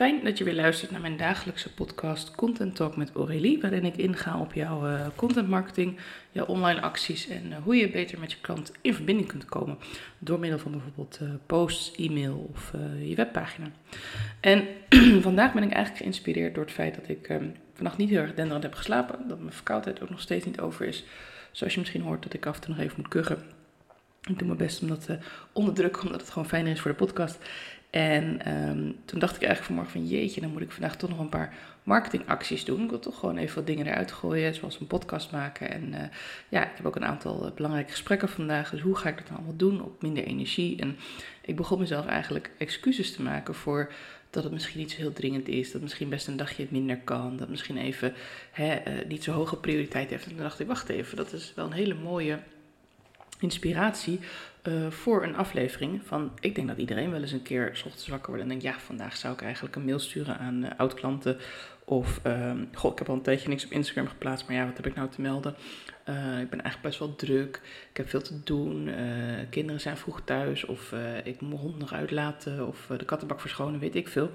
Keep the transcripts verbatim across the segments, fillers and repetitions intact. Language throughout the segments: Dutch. Fijn dat je weer luistert naar mijn dagelijkse podcast Content Talk met Aurélie, waarin ik inga op jouw uh, content marketing, jouw online acties en uh, hoe je beter met je klant in verbinding kunt komen door middel van bijvoorbeeld uh, posts, e-mail of uh, je webpagina. En vandaag ben ik eigenlijk geïnspireerd door het feit dat ik um, vannacht niet heel erg denderend heb geslapen, dat mijn verkoudheid ook nog steeds niet over is. Zoals je misschien hoort dat ik af en toe nog even moet kuchen. Ik doe mijn best om dat te onderdrukken, omdat het gewoon fijner is voor de podcast. En um, toen dacht ik eigenlijk vanmorgen van jeetje, dan moet ik vandaag toch nog een paar marketingacties doen. Ik wil toch gewoon even wat dingen eruit gooien, zoals een podcast maken. En uh, ja, ik heb ook een aantal uh, belangrijke gesprekken vandaag. Dus hoe ga ik dat nou allemaal doen op minder energie? En ik begon mezelf eigenlijk excuses te maken voor dat het misschien niet zo heel dringend is. Dat misschien best een dagje minder kan. Dat misschien even hè, uh, niet zo hoge prioriteit heeft. En toen dacht ik, wacht even, dat is wel een hele mooie inspiratie uh, voor een aflevering van, ik denk dat iedereen wel eens een keer 's ochtends wakker wordt en denkt, ja, vandaag zou ik eigenlijk een mail sturen aan uh, oud-klanten of, uh, goh, ik heb al een tijdje niks op Instagram geplaatst, maar ja, wat heb ik nou te melden? Uh, ik ben eigenlijk best wel druk, ik heb veel te doen, uh, kinderen zijn vroeg thuis of uh, ik moet mijn hond nog uitlaten of uh, de kattenbak verschonen, weet ik veel.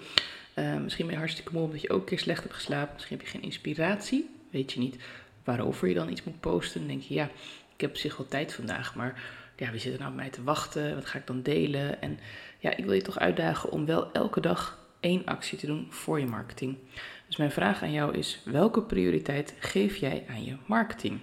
Uh, misschien ben je hartstikke moe omdat je ook een keer slecht hebt geslapen, misschien heb je geen inspiratie, weet je niet waarover je dan iets moet posten, dan denk je, ja, ik heb op zich wel tijd vandaag, maar ja, wie zit er nou op mij te wachten? Wat ga ik dan delen? En ja, ik wil je toch uitdagen om wel elke dag één actie te doen voor je marketing. Dus mijn vraag aan jou is, welke prioriteit geef jij aan je marketing?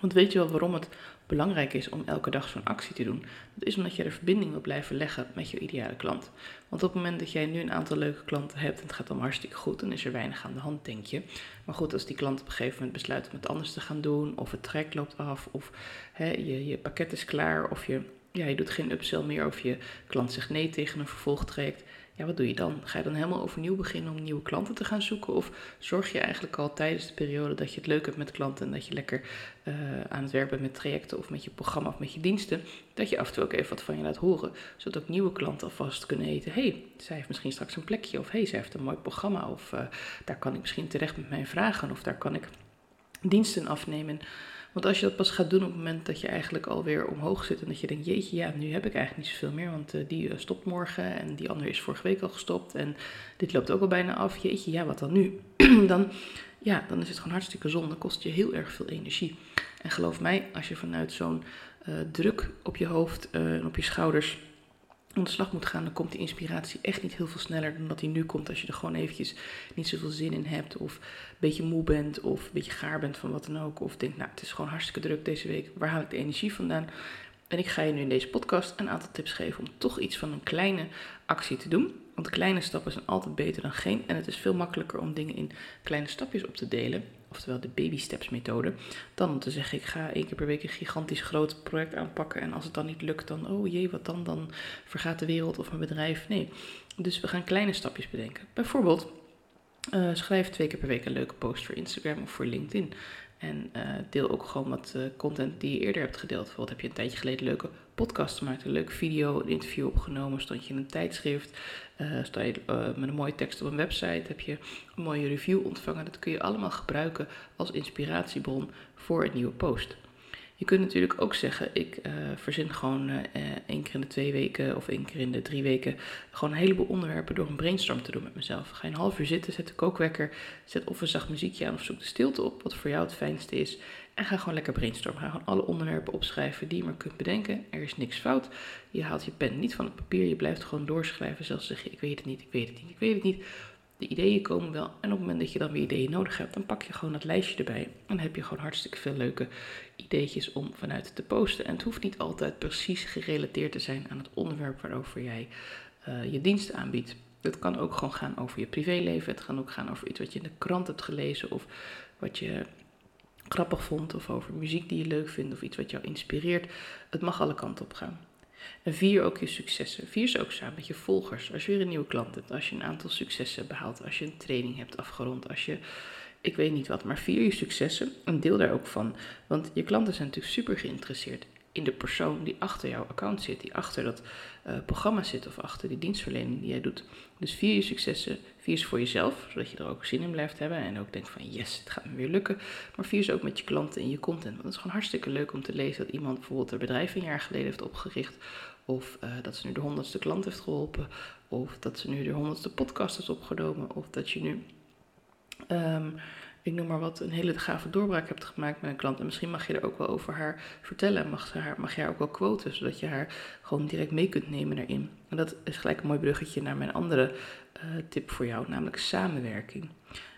Want weet je wel waarom het belangrijk is om elke dag zo'n actie te doen? Dat is omdat je de verbinding wil blijven leggen met je ideale klant. Want op het moment dat jij nu een aantal leuke klanten hebt en het gaat allemaal hartstikke goed, dan is er weinig aan de hand, denk je. Maar goed, als die klant op een gegeven moment besluit om het anders te gaan doen, of het traject loopt af, of hè, je, je pakket is klaar, of je, ja, je doet geen upsell meer, of je klant zegt nee tegen een vervolgtraject, ja, wat doe je dan? Ga je dan helemaal overnieuw beginnen om nieuwe klanten te gaan zoeken? Of zorg je eigenlijk al tijdens de periode dat je het leuk hebt met klanten en dat je lekker uh, aan het werk bent met trajecten of met je programma of met je diensten, dat je af en toe ook even wat van je laat horen, zodat ook nieuwe klanten alvast kunnen weten, hey, zij heeft misschien straks een plekje of hey, zij heeft een mooi programma of uh, daar kan ik misschien terecht met mijn vragen of daar kan ik diensten afnemen. Want als je dat pas gaat doen op het moment dat je eigenlijk alweer omhoog zit en dat je denkt, jeetje, ja, nu heb ik eigenlijk niet zoveel meer, want uh, die uh, stopt morgen en die andere is vorige week al gestopt en dit loopt ook al bijna af, jeetje, ja, wat dan nu? dan, ja, dan is het gewoon hartstikke zonde, dan kost je heel erg veel energie. En geloof mij, als je vanuit zo'n uh, druk op je hoofd uh, en op je schouders aan de slag moet gaan, dan komt die inspiratie echt niet heel veel sneller dan dat die nu komt als je er gewoon eventjes niet zoveel zin in hebt of een beetje moe bent of een beetje gaar bent van wat dan ook of denkt, nou, het is gewoon hartstikke druk deze week, waar haal ik de energie vandaan? En ik ga je nu in deze podcast een aantal tips geven om toch iets van een kleine actie te doen, want kleine stappen zijn altijd beter dan geen en het is veel makkelijker om dingen in kleine stapjes op te delen, oftewel de baby steps methode, dan om te zeggen ik ga één keer per week een gigantisch groot project aanpakken en als het dan niet lukt dan, oh jee, wat dan, dan vergaat de wereld of mijn bedrijf. Nee, dus we gaan kleine stapjes bedenken. Bijvoorbeeld uh, schrijf twee keer per week een leuke post voor Instagram of voor LinkedIn. En uh, deel ook gewoon wat uh, content die je eerder hebt gedeeld. Bijvoorbeeld heb je een tijdje geleden leuke podcast gemaakt, een leuke video, een interview opgenomen, stond je in een tijdschrift, uh, sta je uh, met een mooie tekst op een website, heb je een mooie review ontvangen. Dat kun je allemaal gebruiken als inspiratiebron voor een nieuwe post. Je kunt natuurlijk ook zeggen, ik uh, verzin gewoon uh, één keer in de twee weken of één keer in de drie weken gewoon een heleboel onderwerpen door een brainstorm te doen met mezelf. Ga je een half uur zitten, zet de kookwekker, zet of een zacht muziekje aan of zoek de stilte op, wat voor jou het fijnste is. En ga gewoon lekker brainstormen. Ga gewoon alle onderwerpen opschrijven die je maar kunt bedenken. Er is niks fout. Je haalt je pen niet van het papier, je blijft gewoon doorschrijven. Zelfs zeg je, ik weet het niet, ik weet het niet, ik weet het niet. De ideeën komen wel en op het moment dat je dan weer ideeën nodig hebt, dan pak je gewoon dat lijstje erbij. En dan heb je gewoon hartstikke veel leuke ideetjes om vanuit te posten. En het hoeft niet altijd precies gerelateerd te zijn aan het onderwerp waarover jij uh, je diensten aanbiedt. Het kan ook gewoon gaan over je privéleven, het kan ook gaan over iets wat je in de krant hebt gelezen of wat je grappig vond of over muziek die je leuk vindt of iets wat jou inspireert. Het mag alle kanten op gaan. En vier ook je successen. Vier ze ook samen met je volgers. Als je weer een nieuwe klant hebt, als je een aantal successen behaalt, als je een training hebt afgerond, als je, ik weet niet wat, maar vier je successen en deel daar ook van. Want je klanten zijn natuurlijk super geïnteresseerd in de persoon die achter jouw account zit, die achter dat uh, programma zit of achter die dienstverlening die jij doet. Dus vier je successen, vier ze voor jezelf, zodat je er ook zin in blijft hebben en ook denkt van yes, het gaat me weer lukken. Maar vier ze ook met je klanten en je content, want het is gewoon hartstikke leuk om te lezen dat iemand bijvoorbeeld haar bedrijf een jaar geleden heeft opgericht of uh, dat ze nu de honderdste klant heeft geholpen of dat ze nu de honderdste podcast is opgenomen, of dat je nu, um, ik noem maar wat, een hele gave doorbraak hebt gemaakt met een klant. En misschien mag je er ook wel over haar vertellen, mag, ze haar, mag je haar ook wel quoten, zodat je haar gewoon direct mee kunt nemen daarin. En dat is gelijk een mooi bruggetje naar mijn andere uh, tip voor jou, namelijk samenwerking.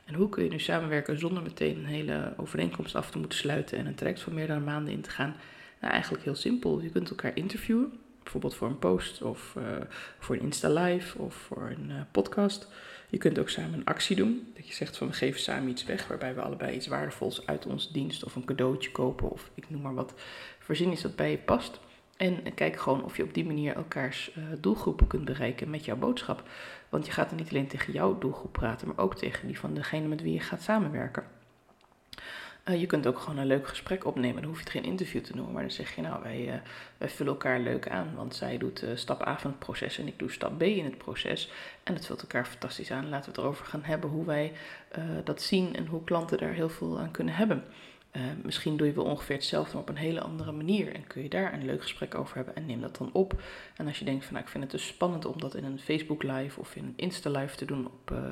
En hoe kun je nu samenwerken zonder meteen een hele overeenkomst af te moeten sluiten en een traject van meer dan een maand in te gaan? Nou, eigenlijk heel simpel. Je kunt elkaar interviewen, bijvoorbeeld voor een post of uh, voor een Insta Live of voor een uh, podcast. Je kunt ook samen een actie doen. Dat je zegt van we geven samen iets weg waarbij we allebei iets waardevols uit onze dienst of een cadeautje kopen of ik noem maar wat. Voorzien is dat bij je past. En kijk gewoon of je op die manier elkaars uh, doelgroepen kunt bereiken met jouw boodschap. Want je gaat er niet alleen tegen jouw doelgroep praten, maar ook tegen die van degene met wie je gaat samenwerken. Uh, je kunt ook gewoon een leuk gesprek opnemen. Dan hoef je het geen interview te noemen, maar dan zeg je nou, wij, uh, wij vullen elkaar leuk aan. Want zij doet uh, stap A van het proces en ik doe stap B in het proces. En dat vult elkaar fantastisch aan. Laten we het erover gaan hebben hoe wij uh, dat zien en hoe klanten daar heel veel aan kunnen hebben. Uh, misschien doe je wel ongeveer hetzelfde, maar op een hele andere manier. En kun je daar een leuk gesprek over hebben en neem dat dan op. En als je denkt van nou, ik vind het dus spannend om dat in een Facebook live of in een Insta live te doen op, uh,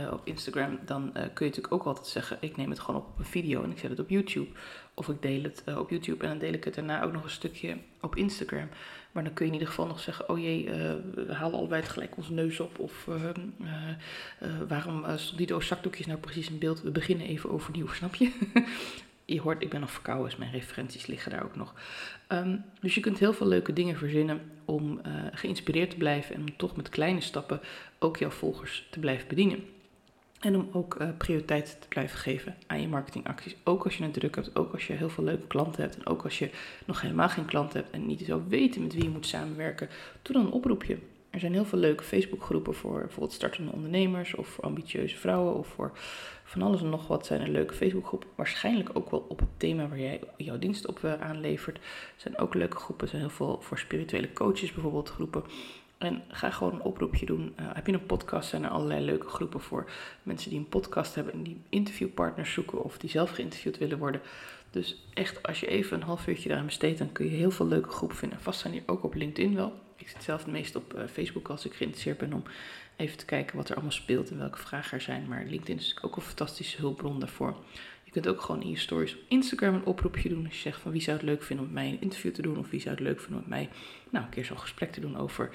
uh, op Instagram. Dan uh, kun je natuurlijk ook altijd zeggen, ik neem het gewoon op op een video en ik zet het op YouTube. Of ik deel het uh, op YouTube en dan deel ik het daarna ook nog een stukje op Instagram. Maar dan kun je in ieder geval nog zeggen, oh jee, uh, we halen allebei gelijk onze neus op. Of uh, uh, uh, waarom uh, stond die doos zakdoekjes nou precies in beeld? We beginnen even overnieuw, snap je? Je hoort, ik ben nog verkouden, dus mijn referenties liggen daar ook nog. Um, dus je kunt heel veel leuke dingen verzinnen om uh, geïnspireerd te blijven. En om toch met kleine stappen ook jouw volgers te blijven bedienen. En om ook uh, prioriteit te blijven geven aan je marketingacties. Ook als je het druk hebt, ook als je heel veel leuke klanten hebt. En ook als je nog helemaal geen klant hebt en niet zo weten met wie je moet samenwerken. Doe dan een oproepje. Er zijn heel veel leuke Facebookgroepen voor bijvoorbeeld startende ondernemers. Of voor ambitieuze vrouwen. Of voor van alles en nog wat zijn er leuke Facebookgroepen. Waarschijnlijk ook wel op het thema waar jij jouw dienst op uh, aanlevert. Er zijn ook leuke groepen. Er zijn heel veel voor spirituele coaches bijvoorbeeld groepen. En ga gewoon een oproepje doen. Uh, heb je een podcast? Zijn er allerlei leuke groepen voor mensen die een podcast hebben en die interviewpartners zoeken of die zelf geïnterviewd willen worden. Dus echt, als je even een half uurtje daaraan besteedt, dan kun je heel veel leuke groepen vinden. Vast zijn die ook op LinkedIn wel. Ik zit zelf het meest op uh, Facebook als ik geïnteresseerd ben om even te kijken wat er allemaal speelt en welke vragen er zijn. Maar LinkedIn is natuurlijk ook een fantastische hulpbron daarvoor. Je kunt ook gewoon in je stories op Instagram een oproepje doen. Als je zegt van wie zou het leuk vinden om met mij een interview te doen. Of wie zou het leuk vinden om met mij nou, een keer zo'n gesprek te doen over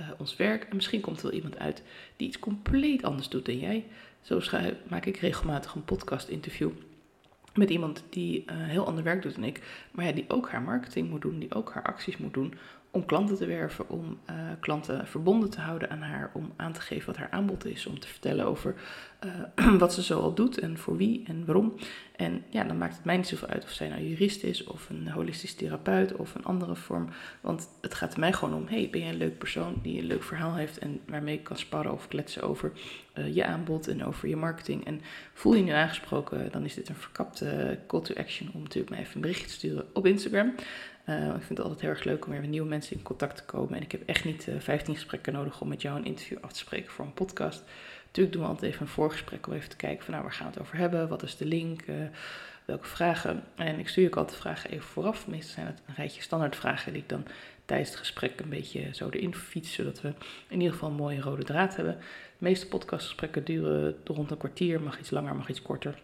uh, ons werk. En misschien komt er wel iemand uit die iets compleet anders doet dan jij. Zo scha- maak ik regelmatig een podcast interview met iemand die uh, heel ander werk doet dan ik. Maar ja, die ook haar marketing moet doen. Die ook haar acties moet doen om klanten te werven. Om uh, klanten verbonden te houden aan haar. Om aan te geven wat haar aanbod is. Om te vertellen over uh, wat ze zoal doet. En voor wie en waarom. En ja, dan maakt het mij niet zoveel uit of zij nou jurist is. Of een holistisch therapeut. Of een andere vorm. Want het gaat mij gewoon om. Hey, ben jij een leuk persoon die een leuk verhaal heeft. En waarmee ik kan sparren of kletsen over uh, je aanbod. En over je marketing. En voel je nu aangesproken. Dan is dit een verkapte call to action. Om natuurlijk maar even een berichtje te sturen op Instagram. Uh, ik vind het altijd heel erg leuk om weer met nieuwe mensen in contact te komen. En ik heb echt niet uh, vijftien gesprekken nodig om met jou een interview af te spreken voor een podcast. Natuurlijk doen we altijd even een voorgesprek om even te kijken van nou, waar gaan we het over hebben? Wat is de link? Uh, welke vragen? En ik stuur je ook altijd vragen even vooraf. Meestal zijn het een rijtje standaardvragen die ik dan tijdens het gesprek een beetje zo erin fiets. Zodat we in ieder geval een mooie rode draad hebben. De meeste podcastgesprekken duren rond een kwartier. Mag iets langer, mag iets korter.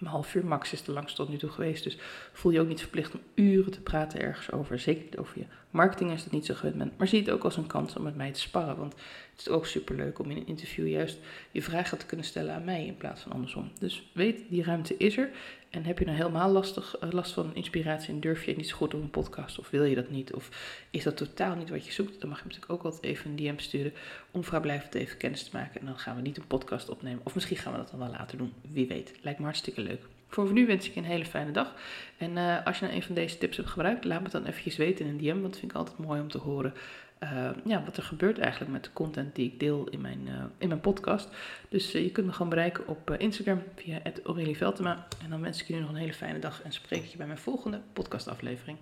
Een half uur max is de langste tot nu toe geweest. Dus voel je ook niet verplicht om uren te praten ergens over. Zeker niet over je marketing als je dat niet zo gewend bent. Maar zie het ook als een kans om met mij te sparren. Want het is ook superleuk om in een interview juist je vragen te kunnen stellen aan mij in plaats van andersom. Dus weet, die ruimte is er. En heb je nou helemaal lastig, uh, last van inspiratie en durf je het niet zo goed op een podcast? Of wil je dat niet? Of is dat totaal niet wat je zoekt? Dan mag je natuurlijk ook altijd even een D M sturen om vrijblijvend even kennis te maken. En dan gaan we niet een podcast opnemen. Of misschien gaan we dat dan wel later doen. Wie weet. Lijkt me hartstikke leuk. Voor nu wens ik je een hele fijne dag. En uh, als je nou een van deze tips hebt gebruikt, laat me het dan eventjes weten in een D M. Want dat vind ik altijd mooi om te horen. Uh, ja, wat er gebeurt eigenlijk met de content die ik deel in mijn, uh, in mijn podcast. Dus uh, je kunt me gewoon bereiken op uh, Instagram via apenstaartje aurelieveltema. En dan wens ik je nu nog een hele fijne dag en spreek ik je bij mijn volgende podcastaflevering.